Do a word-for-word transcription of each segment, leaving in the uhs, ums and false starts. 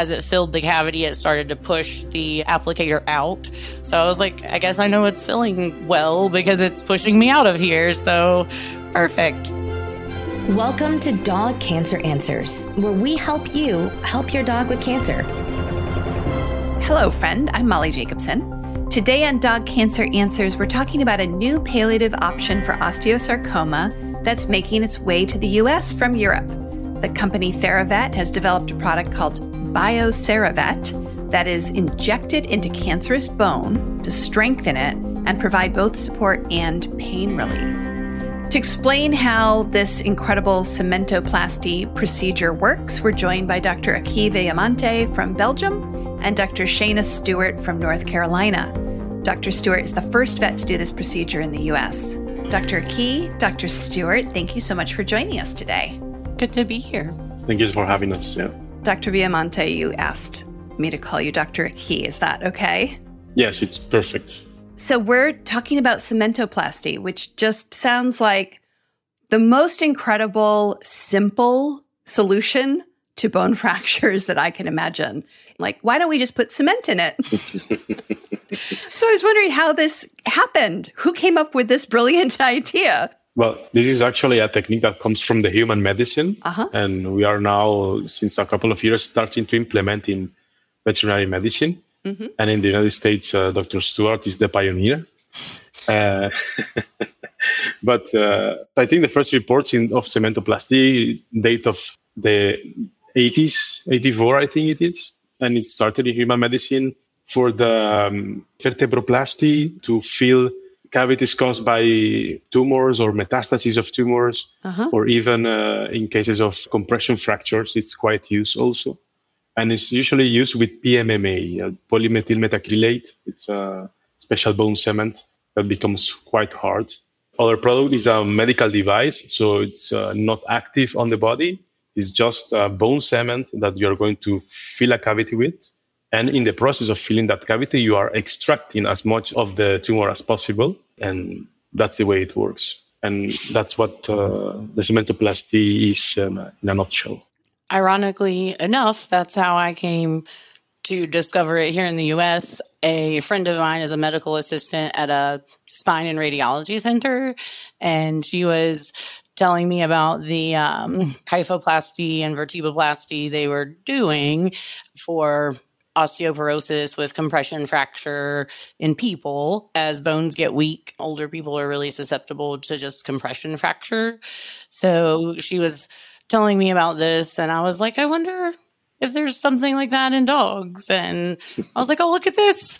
as it filled the cavity, it started to push the applicator out. So I was like, I guess I know it's filling well because it's pushing me out of here. So perfect. Welcome to Dog Cancer Answers, where we help you help your dog with cancer. Hello, friend. I'm Molly Jacobson. Today on Dog Cancer Answers, we're talking about a new palliative option for osteosarcoma that's making its way to the U S from Europe. The company TheraVet has developed a product called BioCeraVet that is injected into cancerous bone to strengthen it and provide both support and pain relief. To explain how this incredible cementoplasty procedure works, we're joined by Doctor Aquilino Villamonte from Belgium and Doctor Shaina Stewart from North Carolina. Doctor Stewart is the first vet to do this procedure in the U S. Doctor Aquilino, Doctor Stewart, thank you so much for joining us today. Good to be here. Thank you for having us. Yeah. Doctor Villamonte, you asked me to call you Doctor Aquilino. Is that okay? Yes, it's perfect. So we're talking about cementoplasty, which just sounds like the most incredible, simple solution to bone fractures that I can imagine. Like, why don't we just put cement in it? So I was wondering how this happened. Who came up with this brilliant idea? Well, this is actually a technique that comes from the human medicine. Uh-huh. And we are now, since a couple of years, starting to implement in veterinary medicine. Mm-hmm. And in the United States, uh, Doctor Stewart is the pioneer. Uh, but uh, I think the first reports in, of cementoplasty date of the eighties, eighty-four, I think it is. And it started in human medicine for the um, vertebroplasty to fill cavities caused by tumors or metastases of tumors, uh-huh. or even uh, in cases of compression fractures, it's quite used also. And it's usually used with P M M A, polymethyl methacrylate. It's a special bone cement that becomes quite hard. Our product is a medical device, so it's uh, not active on the body. It's just a bone cement that you're going to fill a cavity with. And in the process of filling that cavity, you are extracting as much of the tumor as possible. And that's the way it works. And that's what uh, the cementoplasty is um, in a nutshell. Ironically enough, that's how I came to discover it here in the U S. A friend of mine is a medical assistant at a spine and radiology center, and she was telling me about the um, kyphoplasty and vertebroplasty they were doing for osteoporosis with compression fracture in people. As bones get weak, older people are really susceptible to just compression fracture. So she was telling me about this, and I was like, I wonder if there's something like that in dogs. And I was like, oh, look at this.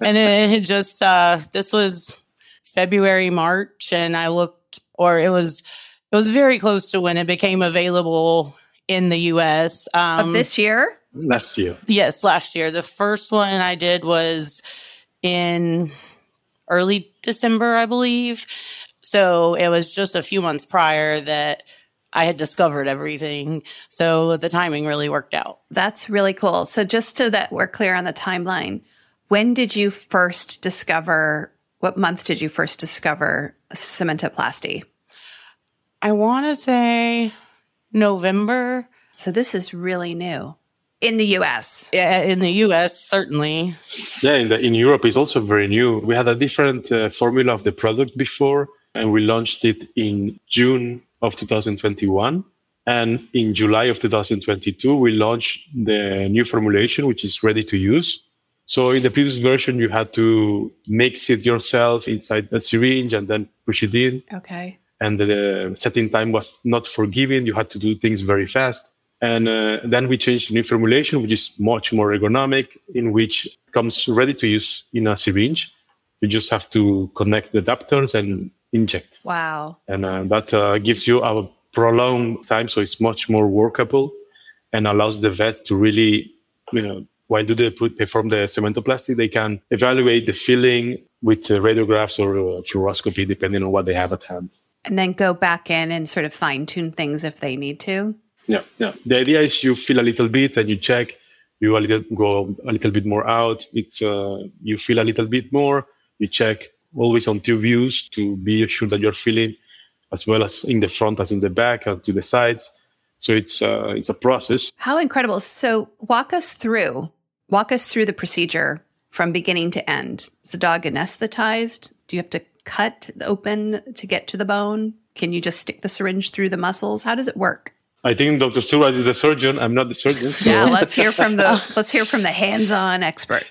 And it, it just, uh, this was February, March, and I looked, or it was, it was very close to when it became available in the U S. Um, of this year? Last year. Yes, last year. The first one I did was in early December, I believe. So it was just a few months prior that I had discovered everything. So the timing really worked out. That's really cool. So just so that we're clear on the timeline, when did you first discover, what month did you first discover cementoplasty? I want to say November. So this is really new. In the U S. Yeah, in the U S, certainly. Yeah, in, the, in Europe, it's also very new. We had a different uh, formula of the product before, and we launched it in June of two thousand twenty-one. And in July of two thousand twenty-two, we launched the new formulation, which is ready to use. So in the previous version, you had to mix it yourself inside a syringe and then push it in. Okay. And the setting time was not forgiving. You had to do things very fast. And uh, then we changed the new formulation, which is much more ergonomic, in which it comes ready to use in a syringe. You just have to connect the adapters and inject. Wow. And uh, that uh, gives you a prolonged time, so it's much more workable and allows the vet to really, you know, why do they put, perform the cementoplasty? They can evaluate the filling with uh, radiographs or uh, fluoroscopy, depending on what they have at hand. And then go back in and sort of fine-tune things if they need to? Yeah, yeah. The idea is you fill a little bit and you check, you a little, go a little bit more out, it's uh, you fill a little bit more, you check, always on two views to be sure that you're filling as well as in the front as in the back and to the sides. So it's uh, it's a process. How incredible. So walk us through, walk us through the procedure from beginning to end. Is the dog anesthetized? Do you have to cut open to get to the bone? Can you just stick the syringe through the muscles? How does it work? I think Doctor Stewart is the surgeon. I'm not the surgeon. So. Yeah, let's hear from the let's hear from the hands-on expert.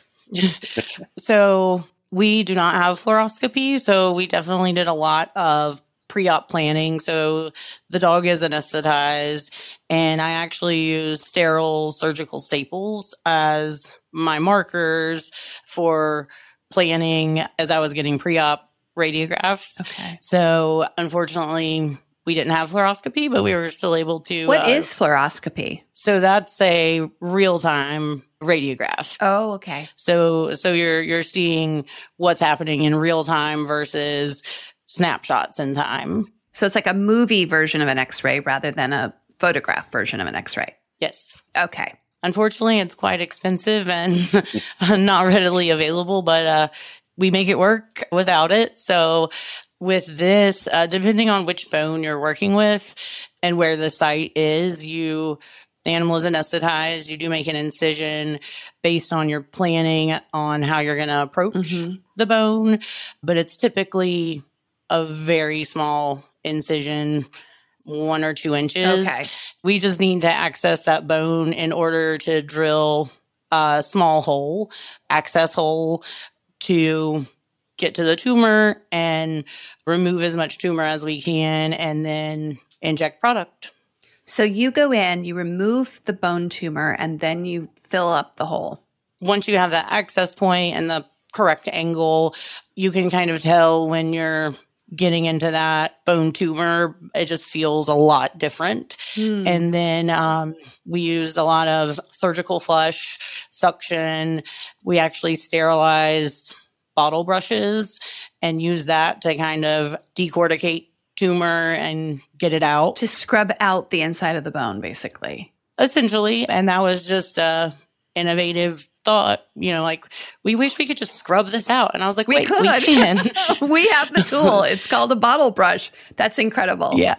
So we do not have fluoroscopy, so we definitely did a lot of pre-op planning. So the dog is anesthetized, and I actually use sterile surgical staples as my markers for planning as I was getting pre-op radiographs. Okay. So unfortunately, we didn't have fluoroscopy, but we were still able to. What uh, is fluoroscopy? So that's a real-time radiograph. Oh, okay. So so you're you're seeing what's happening in real time versus snapshots in time. So it's like a movie version of an X-ray rather than a photograph version of an X-ray. Yes. Okay. Unfortunately, it's quite expensive and not readily available, but uh, we make it work without it. So with this, uh, depending on which bone you're working with and where the site is, you the animal is anesthetized, you do make an incision based on your planning on how you're going to approach mm-hmm. the bone, but it's typically a very small incision, one or two inches. Okay. We just need to access that bone in order to drill a small hole, access hole to get to the tumor and remove as much tumor as we can and then inject product. So you go in, you remove the bone tumor, and then you fill up the hole. Once you have that access point and the correct angle, you can kind of tell when you're getting into that bone tumor, it just feels a lot different. Mm. And then um, we used a lot of surgical flush, suction. We actually sterilized bottle brushes and use that to kind of decorticate tumor and get it out. To scrub out the inside of the bone, basically. Essentially. And that was just an innovative thought, you know, like, we wish we could just scrub this out. And I was like, we wait, could. we can. We have the tool. It's called a bottle brush. That's incredible. Yeah.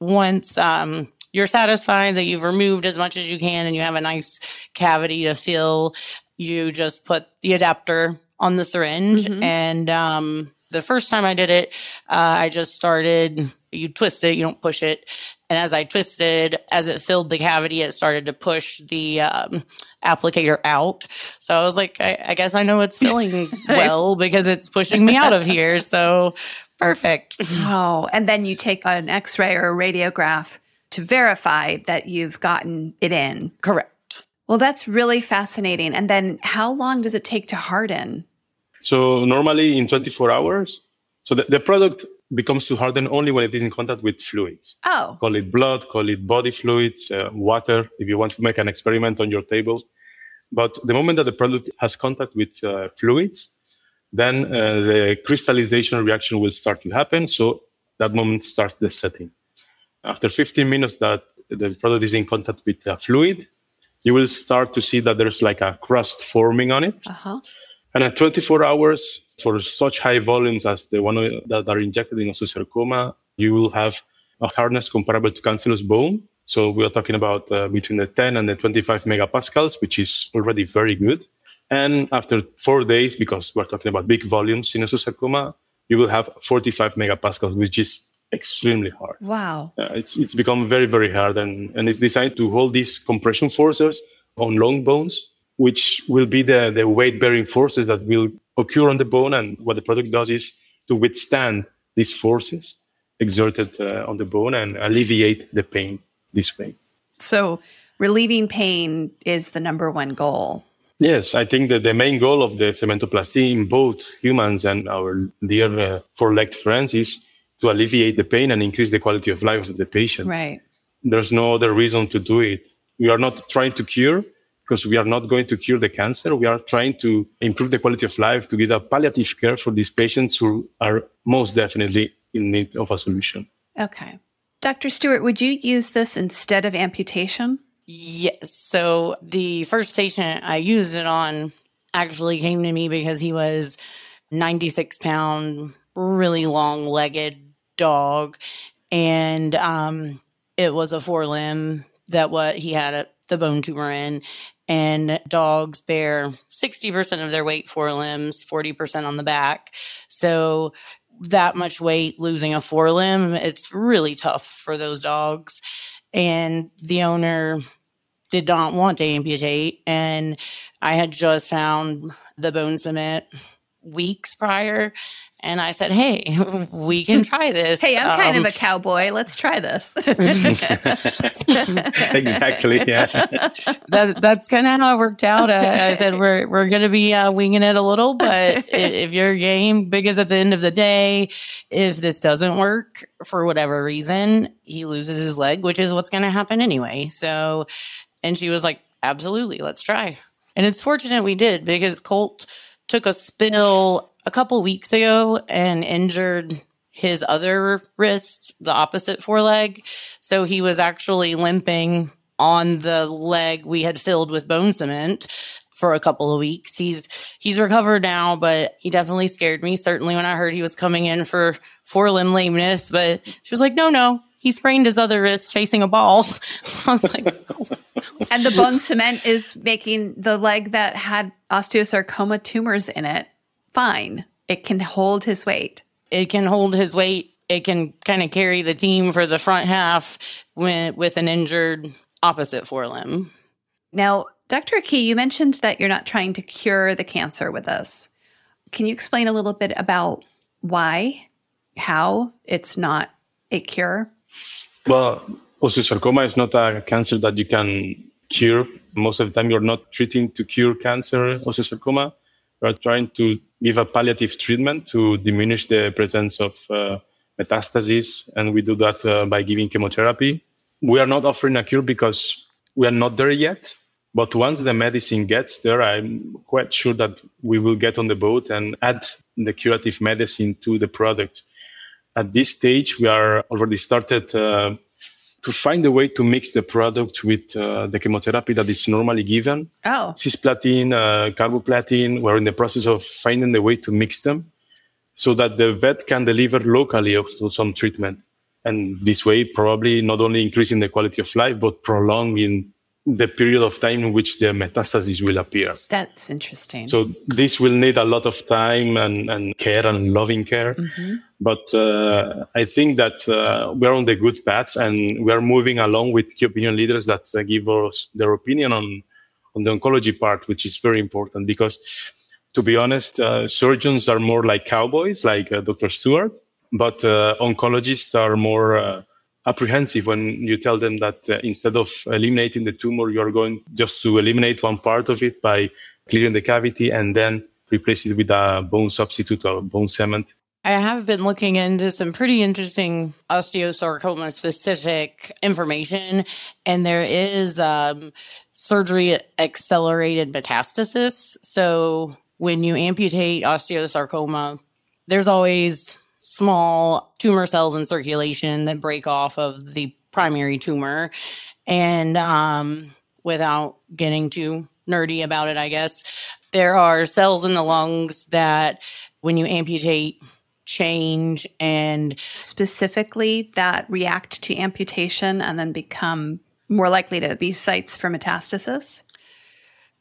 Once um, you're satisfied that you've removed as much as you can and you have a nice cavity to fill, you just put the adapter on the syringe. Mm-hmm. And um, the first time I did it, uh, I just started, you twist it, you don't push it. And as I twisted, as it filled the cavity, it started to push the um, applicator out. So I was like, I, I guess I know it's filling well because it's pushing me out of here. So perfect. Oh, and then you take an X-ray or a radiograph to verify that you've gotten it in. Correct. Well, that's really fascinating. And then how long does it take to harden? So normally in twenty-four hours. So the, the product becomes to harden only when it is in contact with fluids. Oh. Call it blood, call it body fluids, uh, water, if you want to make an experiment on your table. But the moment that the product has contact with uh, fluids, then uh, the crystallization reaction will start to happen. So that moment starts the setting. After fifteen minutes that the product is in contact with uh, fluid, you will start to see that there's like a crust forming on it. Uh-huh. And at twenty-four hours, for such high volumes as the one that are injected in osteosarcoma, you will have a hardness comparable to cancellous bone. So we are talking about uh, between the ten and the twenty-five megapascals, which is already very good. And after four days, because we're talking about big volumes in osteosarcoma, you will have forty-five megapascals, which is extremely hard. Wow. Uh, it's it's become very, very hard. And, and it's designed to hold these compression forces on long bones, which will be the, the weight-bearing forces that will occur on the bone. And what the product does is to withstand these forces exerted uh, on the bone and alleviate the pain this way. So relieving pain is the number one goal. Yes, I think that the main goal of the cementoplasty in both humans and our dear uh, four-legged friends is to alleviate the pain and increase the quality of life of the patient. Right. There's no other reason to do it. We are not trying to cure, because we are not going to cure the cancer. We are trying to improve the quality of life, to give a palliative care for these patients who are most definitely in need of a solution. Okay. Doctor Stewart, would you use this instead of amputation? Yes. So the first patient I used it on actually came to me because he was ninety-six pound, really long-legged dog. And um, It was a forelimb that what he had a, the bone tumor in. And dogs bear sixty percent of their weight forelimbs, forty percent on the back. So that much weight, losing a forelimb, it's really tough for those dogs. And the owner did not want to amputate. And I had just found the bone cement weeks prior. And I said, hey, we can try this. Hey, I'm kind um, of a cowboy. Let's try this. Exactly. Yeah. That, that's kind of how it worked out. I, I said, we're we're going to be uh, winging it a little, but if you're game, because at the end of the day, if this doesn't work for whatever reason, he loses his leg, which is what's going to happen anyway. So, and she was like, absolutely, let's try. And it's fortunate we did, because Colt took a spill a couple weeks ago and injured his other wrist, the opposite foreleg. So he was actually limping on the leg we had filled with bone cement for a couple of weeks. He's he's recovered now, but he definitely scared me, certainly when I heard he was coming in for forelimb lameness. But she was like, no, no. He sprained his other wrist chasing a ball. I was like, and the bone cement is making the leg that had osteosarcoma tumors in it fine. It can hold his weight. It can hold his weight. It can kind of carry the team for the front half when, with an injured opposite forelimb. Now, Doctor Aki, you mentioned that you're not trying to cure the cancer with us. Can you explain a little bit about why, how it's not a cure? Well, osteosarcoma is not a cancer that you can cure. Most of the time, you're not treating to cure cancer, osteosarcoma. You're trying to give a palliative treatment to diminish the presence of uh, metastases, and we do that uh, by giving chemotherapy. We are not offering a cure because we are not there yet, but once the medicine gets there, I'm quite sure that we will get on the boat and add the curative medicine to the product. At this stage, we are already started uh, to find a way to mix the product with uh, the chemotherapy that is normally given. Oh. Cisplatin, uh, carboplatin, we're in the process of finding the way to mix them so that the vet can deliver locally also some treatment. And this way, probably not only increasing the quality of life, but prolonging the period of time in which the metastases will appear. That's interesting. So this will need a lot of time and, and care and loving care. Mm-hmm. But uh, I think that uh, we're on the good path, and we're moving along with key opinion leaders that uh, give us their opinion on, on the oncology part, which is very important because, to be honest, uh, surgeons are more like cowboys, like uh, Doctor Stewart, but uh, oncologists are more uh, apprehensive when you tell them that uh, instead of eliminating the tumor, you're going just to eliminate one part of it by clearing the cavity and then replace it with a bone substitute or bone cement. I have been looking into some pretty interesting osteosarcoma-specific information, and there is um, surgery-accelerated metastasis. So when you amputate osteosarcoma, there's always small tumor cells in circulation that break off of the primary tumor. And um, without getting too nerdy about it, I guess, there are cells in the lungs that when you amputate change and specifically that react to amputation and then become more likely to be sites for metastasis?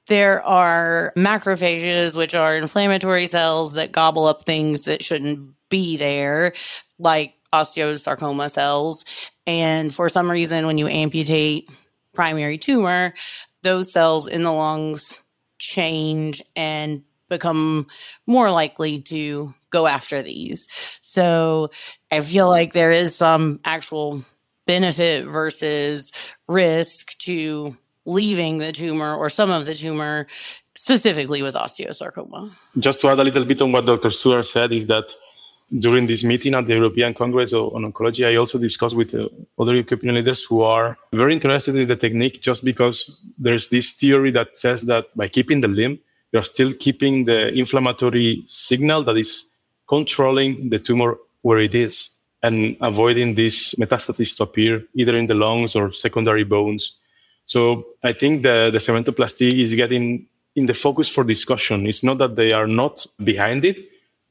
There are macrophages, which are inflammatory cells that gobble up things that shouldn't be there, like osteosarcoma cells. And for some reason, when you amputate primary tumor, those cells in the lungs change and become more likely to go after these. So I feel like there is some actual benefit versus risk to leaving the tumor or some of the tumor, specifically with osteosarcoma. Just to add a little bit on what Doctor Stewart said is that during this meeting at the European Congress on Oncology, I also discussed with uh, other European leaders who are very interested in the technique just because there's this theory that says that by keeping the limb, you're still keeping the inflammatory signal that is controlling the tumor where it is and avoiding these metastases to appear either in the lungs or secondary bones. So I think the, the cementoplasty is getting in the focus for discussion. It's not that they are not behind it.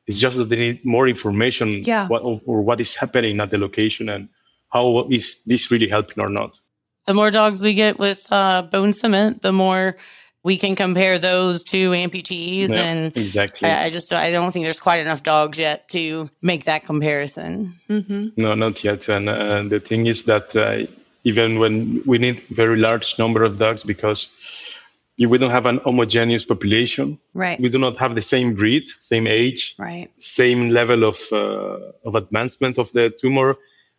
It's just that they need more information yeah. what, or, or what is happening at the location and how is this really helping or not? The more dogs we get with uh, bone cement, the more we can compare those to amputees. Yep, and exactly. I, I just I don't think there's quite enough dogs yet to make that comparison. Mm-hmm. No, not yet. And uh, the thing is that uh, even when we need very large number of dogs, because we don't have an homogeneous population. Right. We do not have the same breed, same age, right, same level of uh, of advancement of the tumor.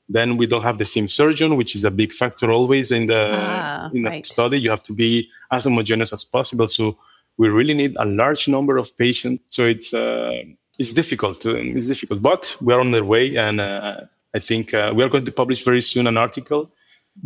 Then we don't have the same surgeon, which is a big factor always in the ah, in the right. study. You have to be as homogeneous as possible. So we really need a large number of patients. So it's uh, it's difficult. It's difficult, but we are on the way, and uh, I think uh, we are going to publish very soon an article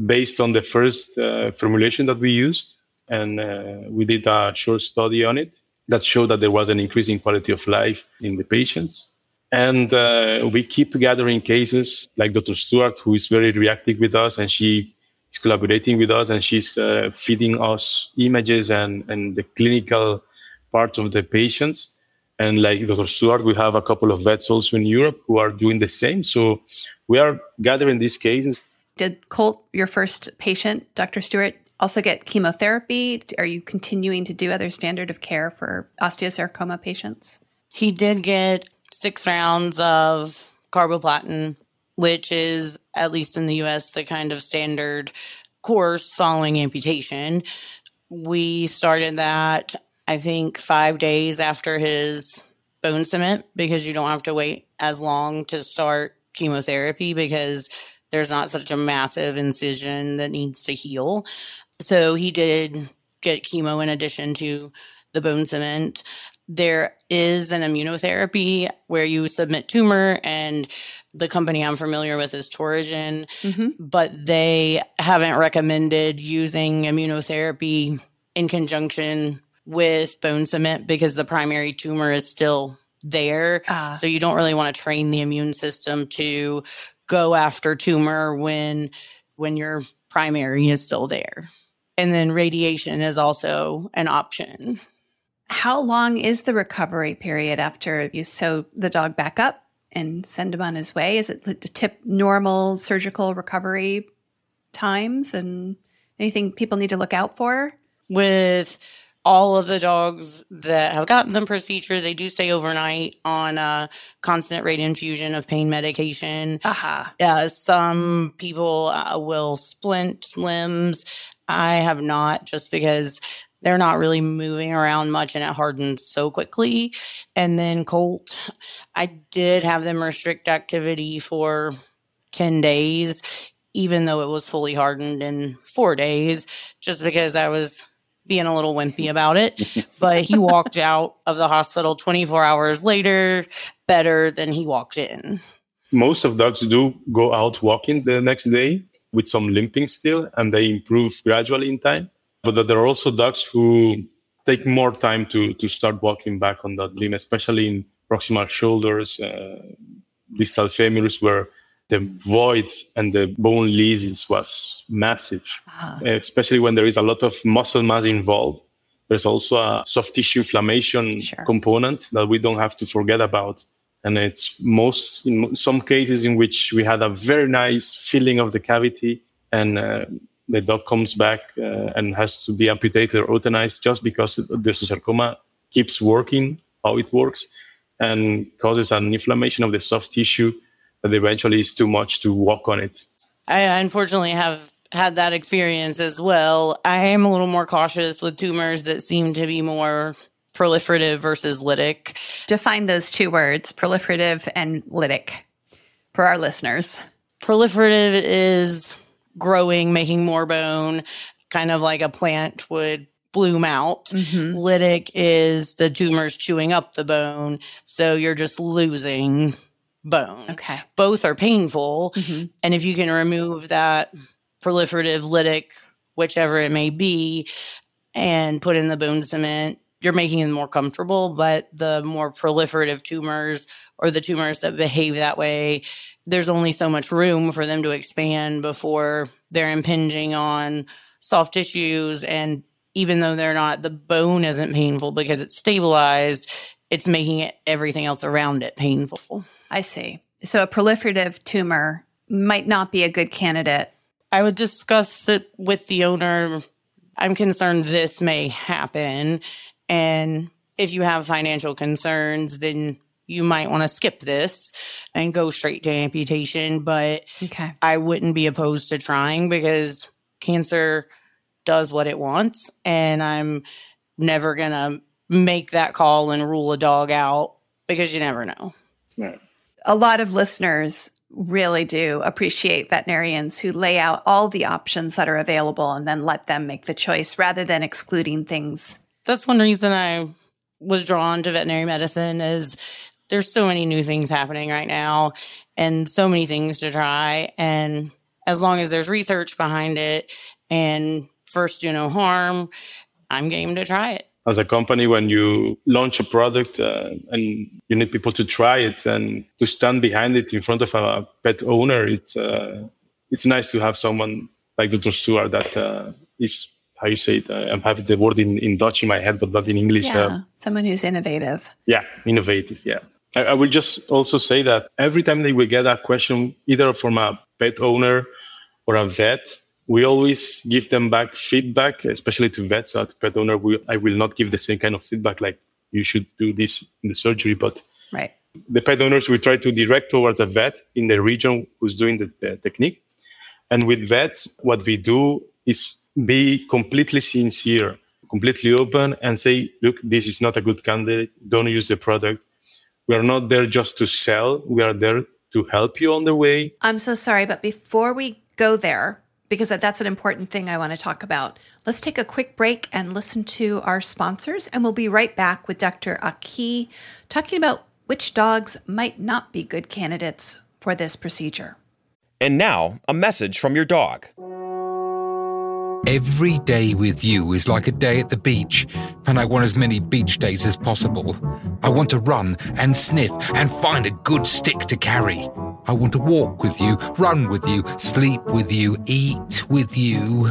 based on the first uh, formulation that we used, and uh, we did a short study on it that showed that there was an increase in quality of life in the patients. And uh, we keep gathering cases like Doctor Stewart, who is very reactive with us, and she is collaborating with us, and she's uh, feeding us images and, and the clinical part of the patients. And like Doctor Stewart, we have a couple of vets also in Europe who are doing the same. So we are gathering these cases. Did Colt, your first patient, Doctor Stewart, also get chemotherapy? Are you continuing to do other standard of care for osteosarcoma patients? He did get six rounds of carboplatin, which is, at least in the U S, the kind of standard course following amputation. We started that, I think, five days after his bone cement, because you don't have to wait as long to start chemotherapy because there's not such a massive incision that needs to heal. So he did get chemo in addition to the bone cement. There is an immunotherapy where you submit tumor, and the company I'm familiar with is Torigen, mm-hmm. but they haven't recommended using immunotherapy in conjunction with bone cement because the primary tumor is still there. Uh. So you don't really want to train the immune system to go after tumor when when your primary is still there. And then radiation is also an option. How long is the recovery period after you sew the dog back up and send him on his way? Is it the tip normal surgical recovery times, and anything people need to look out for? With all of the dogs that have gotten the procedure, they do stay overnight on a constant rate infusion of pain medication. Uh-huh. Uh, some people uh, will splint limbs. I have not, just because they're not really moving around much and it hardens so quickly. And then Colt, I did have them restrict activity for ten days, even though it was fully hardened in four days, just because I was being a little wimpy about it. But he walked out of the hospital twenty-four hours later, better than he walked in. Most of dogs do go out walking the next day with some limping still, and they improve gradually in time. But that there are also dogs who take more time to to start walking back on that limb, especially in proximal shoulders, uh, distal femurs, where the void and the bone lesions was massive, ah. especially when there is a lot of muscle mass involved. There's also a soft tissue inflammation sure. component that we don't have to forget about. And it's most in some cases in which we had a very nice filling of the cavity, and uh, the dog comes back uh, and has to be amputated or euthanized just because the osteosarcoma keeps working, how it works, and causes an inflammation of the soft tissue that eventually is too much to walk on it. I unfortunately have had that experience as well. I am a little more cautious with tumors that seem to be more proliferative versus lytic. Define those two words, proliferative and lytic, for our listeners. Proliferative is growing, making more bone, kind of like a plant would bloom out. Mm-hmm. Lytic is the tumors chewing up the bone, so you're just losing bone. Okay. Both are painful, mm-hmm. and if you can remove that proliferative lytic, whichever it may be, and put in the bone cement, you're making them more comfortable. But the more proliferative tumors, or the tumors that behave that way, there's only so much room for them to expand before they're impinging on soft tissues. And even though they're not, the bone isn't painful because it's stabilized, it's making it, everything else around it painful. I see. So a proliferative tumor might not be a good candidate? I would discuss it with the owner. I'm concerned this may happen. And if you have financial concerns, then you might want to skip this and go straight to amputation. But okay. I wouldn't be opposed to trying, because cancer does what it wants. And I'm never going to make that call and rule a dog out, because you never know. Right. A lot of listeners really do appreciate veterinarians who lay out all the options that are available and then let them make the choice rather than excluding things. That's one reason I was drawn to veterinary medicine, is there's so many new things happening right now and so many things to try. And as long as there's research behind it and first do no harm, I'm game to try it. As a company, when you launch a product uh, and you need people to try it and to stand behind it in front of a pet owner, it's uh, it's nice to have someone like Doctor Stewart that uh, is, how you say it, uh, I'm having the word in, in Dutch in my head, but not in English. Yeah, uh, someone who's innovative. Yeah, innovative, yeah. I, I will just also say that every time that we get a question, either from a pet owner or a vet, we always give them back feedback, especially to vets. At pet owner, we, I will not give the same kind of feedback like you should do this in the surgery. But right. the pet owners, we try to direct towards a vet in the region who's doing the, the technique. And with vets, what we do is be completely sincere, completely open, and say, look, this is not a good candidate. Don't use the product. We are not there just to sell. We are there to help you on the way. I'm so sorry, but before we go there, because that's an important thing I want to talk about, let's take a quick break and listen to our sponsors, and we'll be right back with Doctor Aki talking about which dogs might not be good candidates for this procedure. And now, a message from your dog. Every day with you is like a day at the beach, and I want as many beach days as possible. I want to run and sniff and find a good stick to carry. I want to walk with you, run with you, sleep with you, eat with you.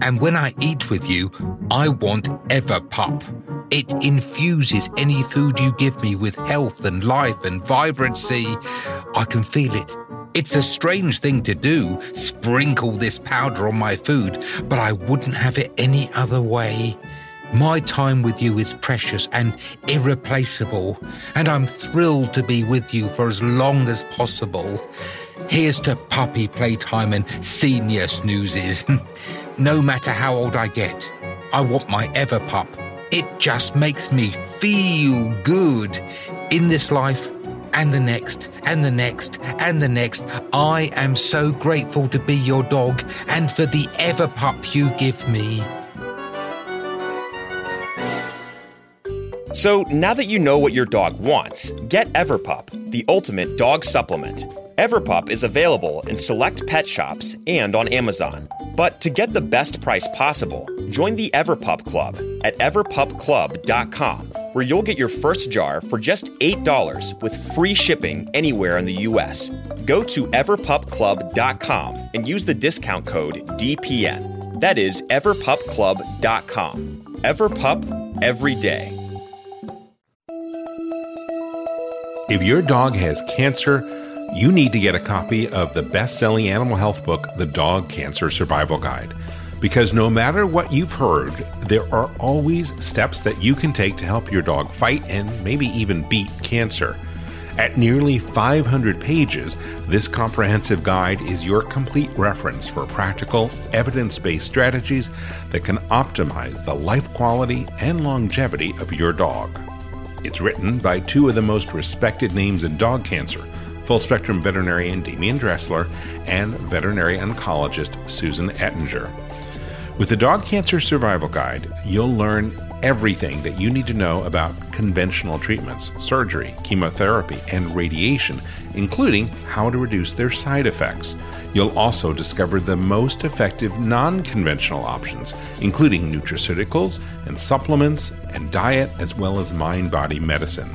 And when I eat with you, I want EverPup. It infuses any food you give me with health and life and vibrancy. I can feel it. It's a strange thing to do, sprinkle this powder on my food, but I wouldn't have it any other way. My time with you is precious and irreplaceable, and I'm thrilled to be with you for as long as possible. Here's to puppy playtime and senior snoozes. No matter how old I get, I want my EverPup. It just makes me feel good in this life. And the next, and the next, and the next. I am so grateful to be your dog and for the EverPup you give me. So now that you know what your dog wants, get EverPup, the ultimate dog supplement. EverPup is available in select pet shops and on Amazon. But to get the best price possible, join the EverPup Club at everpup club dot com, where you'll get your first jar for just eight dollars with free shipping anywhere in the U S. Go to everpup club dot com and use the discount code D P N. That is everpup club dot com. EverPup every day. If your dog has cancer, you need to get a copy of the best-selling animal health book, The Dog Cancer Survival Guide, because no matter what you've heard, there are always steps that you can take to help your dog fight and maybe even beat cancer. At nearly five hundred pages, this comprehensive guide is your complete reference for practical, evidence-based strategies that can optimize the life quality and longevity of your dog. It's written by two of the most respected names in dog cancer, full-spectrum veterinarian Damian Dressler and veterinary oncologist Susan Ettinger. With the Dog Cancer Survival Guide, you'll learn everything that you need to know about conventional treatments, surgery, chemotherapy, and radiation, including how to reduce their side effects. You'll also discover the most effective non-conventional options, including nutraceuticals and supplements and diet, as well as mind-body medicine.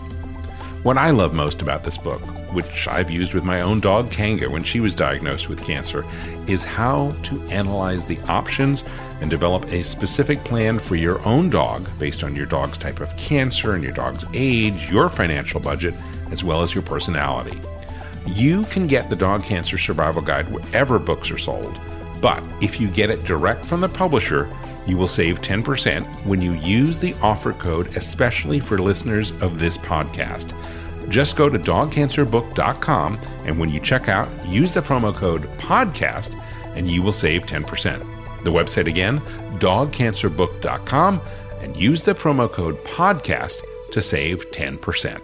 What I love most about this book, which I've used with my own dog Kanga when she was diagnosed with cancer, is how to analyze the options and develop a specific plan for your own dog based on your dog's type of cancer and your dog's age, your financial budget, as well as your personality. You can get the Dog Cancer Survival Guide wherever books are sold, but if you get it direct from the publisher, you will save ten percent when you use the offer code, especially for listeners of this podcast. Just go to dog cancer book dot com, and when you check out, use the promo code PODCAST, and you will save ten percent. The website again, dog cancer book dot com, and use the promo code PODCAST to save ten percent.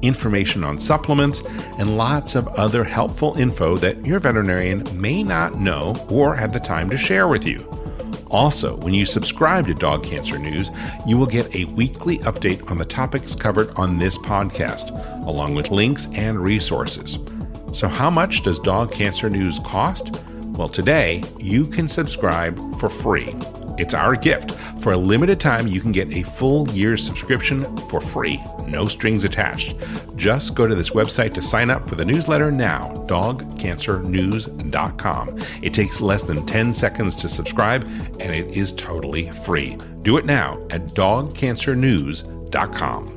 information on supplements, and lots of other helpful info that your veterinarian may not know or have the time to share with you. Also, when you subscribe to Dog Cancer News, you will get a weekly update on the topics covered on this podcast, along with links and resources. So how much does Dog Cancer News cost? Well, today you can subscribe for free. It's our gift. For a limited time, you can get a full year's subscription for free, no strings attached. Just go to this website to sign up for the newsletter now, dog cancer news dot com. It takes less than ten seconds to subscribe, and it is totally free. Do it now at dog cancer news dot com.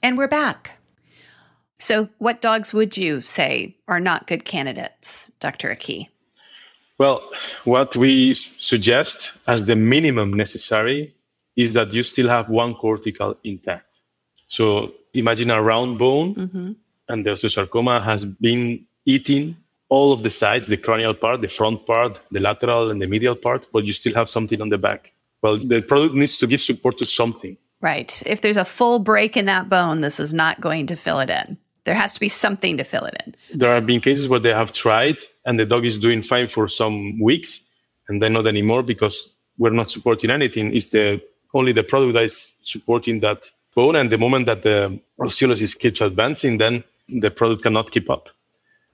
And we're back. So what dogs would you say are not good candidates, Doctor Aki? Well, what we suggest as the minimum necessary is that you still have one cortical intact. So imagine a round bone, mm-hmm. and the osteosarcoma has been eating all of the sides, the cranial part, the front part, the lateral and the medial part, but you still have something on the back. Well, the product needs to give support to something. Right. If there's a full break in that bone, this is not going to fill it in. There has to be something to fill it in. There have been cases where they have tried and the dog is doing fine for some weeks and then not anymore because we're not supporting anything. It's the only the product that is supporting that bone. And the moment that the osteolysis keeps advancing, then the product cannot keep up.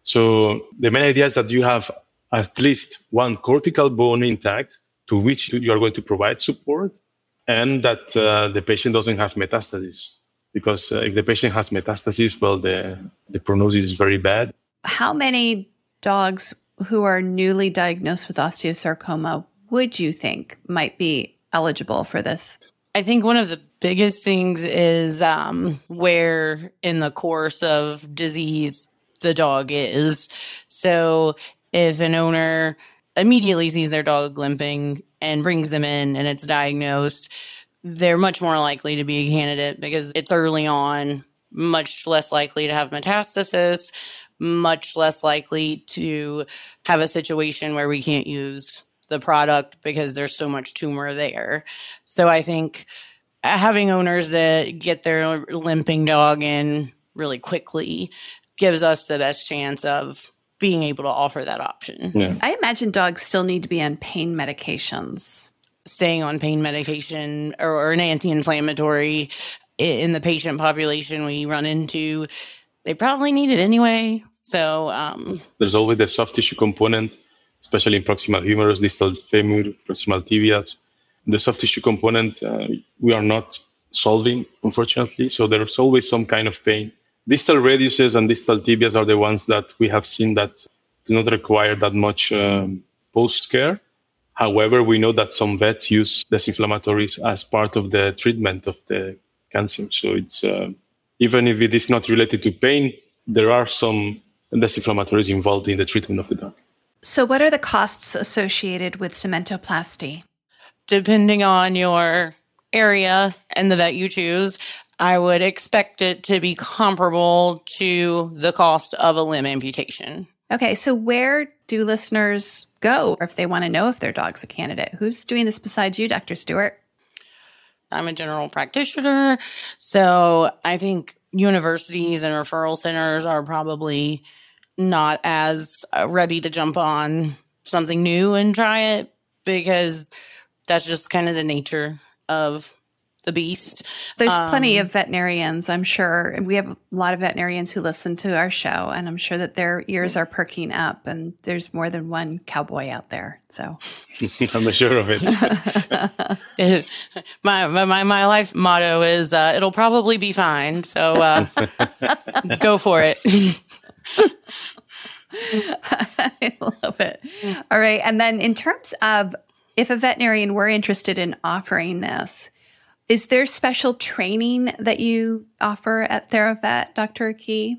So the main idea is that you have at least one cortical bone intact to which you are going to provide support, and that uh, the patient doesn't have metastasis. Because uh, if the patient has metastasis, well, the, the prognosis is very bad. How many dogs who are newly diagnosed with osteosarcoma would you think might be eligible for this? I think one of the biggest things is um, where in the course of disease the dog is. So if an owner immediately sees their dog limping and brings them in and it's diagnosed, they're much more likely to be a candidate because it's early on, much less likely to have metastasis, much less likely to have a situation where we can't use the product because there's so much tumor there. So I think having owners that get their limping dog in really quickly gives us the best chance of being able to offer that option. Yeah. I imagine dogs still need to be on pain medications. Staying on pain medication or, or an anti-inflammatory in the patient population we run into, they probably need it anyway. So um, there's always the soft tissue component, especially in proximal humerus, distal femur, proximal tibias. The soft tissue component, uh, we are not solving, unfortunately. So there's always some kind of pain. Distal radiuses and distal tibias are the ones that we have seen that do not require that much um, post-care. However, we know that some vets use anti-inflammatories as part of the treatment of the cancer. So it's uh, even if it is not related to pain, there are some anti-inflammatories involved in the treatment of the dog. So what are the costs associated with cementoplasty? Depending on your area and the vet you choose, I would expect it to be comparable to the cost of a limb amputation. Okay, so where do listeners go if they want to know if their dog's a candidate? Who's doing this besides you, Doctor Stewart? I'm a general practitioner, so I think universities and referral centers are probably not as ready to jump on something new and try it because that's just kind of the nature of the beast. There's um, plenty of veterinarians, I'm sure. We have a lot of veterinarians who listen to our show, and I'm sure that their ears are perking up, and there's more than one cowboy out there. So I'm sure of it. it my, my my life motto is uh, it'll probably be fine. So uh, go for it. I love it. All right. And then in terms of if a veterinarian were interested in offering this, is there special training that you offer at TheraVet, Doctor Key?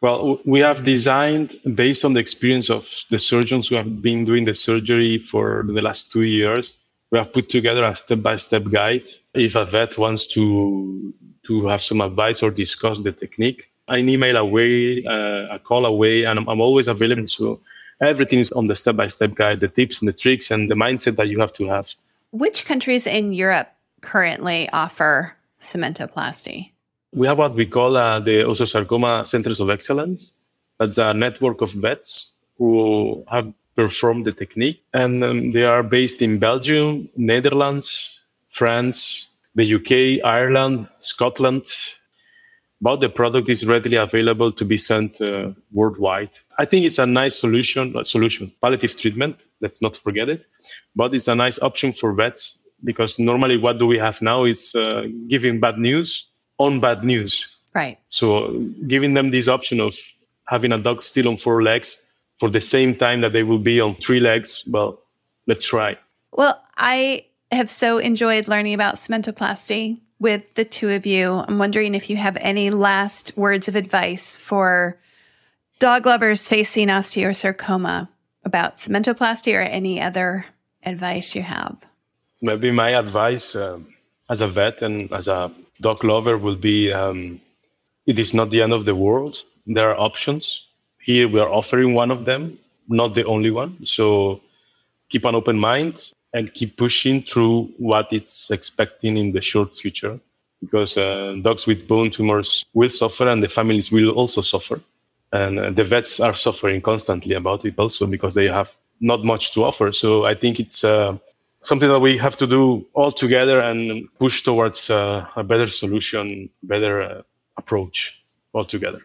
Well, we have designed based on the experience of the surgeons who have been doing the surgery for the last two years. We have put together a step-by-step guide if a vet wants to to have some advice or discuss the technique. An email away, uh, a call away, and I'm, I'm always available. So everything is on the step-by-step guide, the tips and the tricks and the mindset that you have to have. Which countries in Europe currently offer cementoplasty? We have what we call uh, the osteosarcoma Centers of Excellence. That's a network of vets who have performed the technique. And um, they are based in Belgium, Netherlands, France, the U K, Ireland, Scotland. But the product is readily available to be sent uh, worldwide. I think it's a nice solution, solution, palliative treatment. Let's not forget it. But it's a nice option for vets. Because normally what do we have now is uh, giving bad news on bad news. Right. So giving them this option of having a dog still on four legs for the same time that they will be on three legs, well, let's try. Well, I have so enjoyed learning about cementoplasty with the two of you. I'm wondering if you have any last words of advice for dog lovers facing osteosarcoma about cementoplasty or any other advice you have. Maybe my advice uh, as a vet and as a dog lover will be um, it is not the end of the world. There are options. Here we are offering one of them, not the only one. So keep an open mind and keep pushing through what it's expecting in the short future because uh, dogs with bone tumors will suffer and the families will also suffer. And uh, the vets are suffering constantly about it also because they have not much to offer. So I think it's... Uh, Something that we have to do all together and push towards uh, a better solution, better uh, approach all together.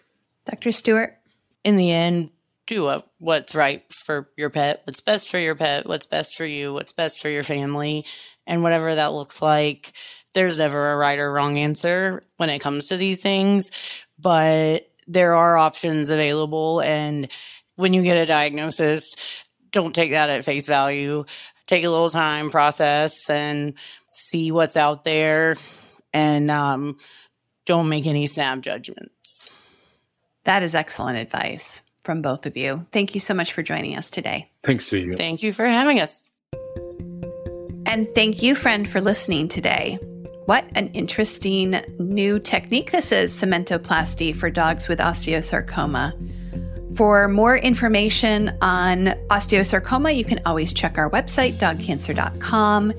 Doctor Stewart? In the end, do a, what's right for your pet, what's best for your pet, what's best for you, what's best for your family, and whatever that looks like. There's never a right or wrong answer when it comes to these things, but there are options available. And when you get a diagnosis, don't take that at face value. Take a little time, process, and see what's out there, and um, don't make any snap judgments. That is excellent advice from both of you. Thank you so much for joining us today. Thanks to you. Thank you for having us. And thank you, friend, for listening today. What an interesting new technique this is, cementoplasty for dogs with osteosarcoma. For more information on osteosarcoma, you can always check our website, dog cancer dot com.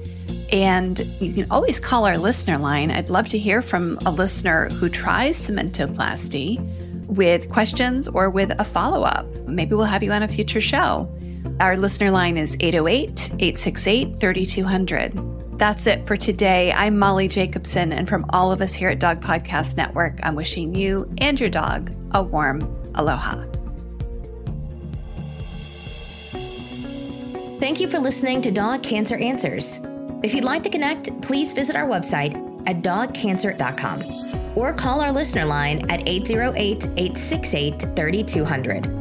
And you can always call our listener line. I'd love to hear from a listener who tries cementoplasty with questions or with a follow-up. Maybe we'll have you on a future show. Our listener line is eight oh eight, eight six eight, three two zero zero. That's it for today. I'm Molly Jacobson, and from all of us here at Dog Podcast Network, I'm wishing you and your dog a warm aloha. Thank you for listening to Dog Cancer Answers. If you'd like to connect, please visit our website at dog cancer dot com or call our listener line at eight oh eight, eight six eight, three two zero zero.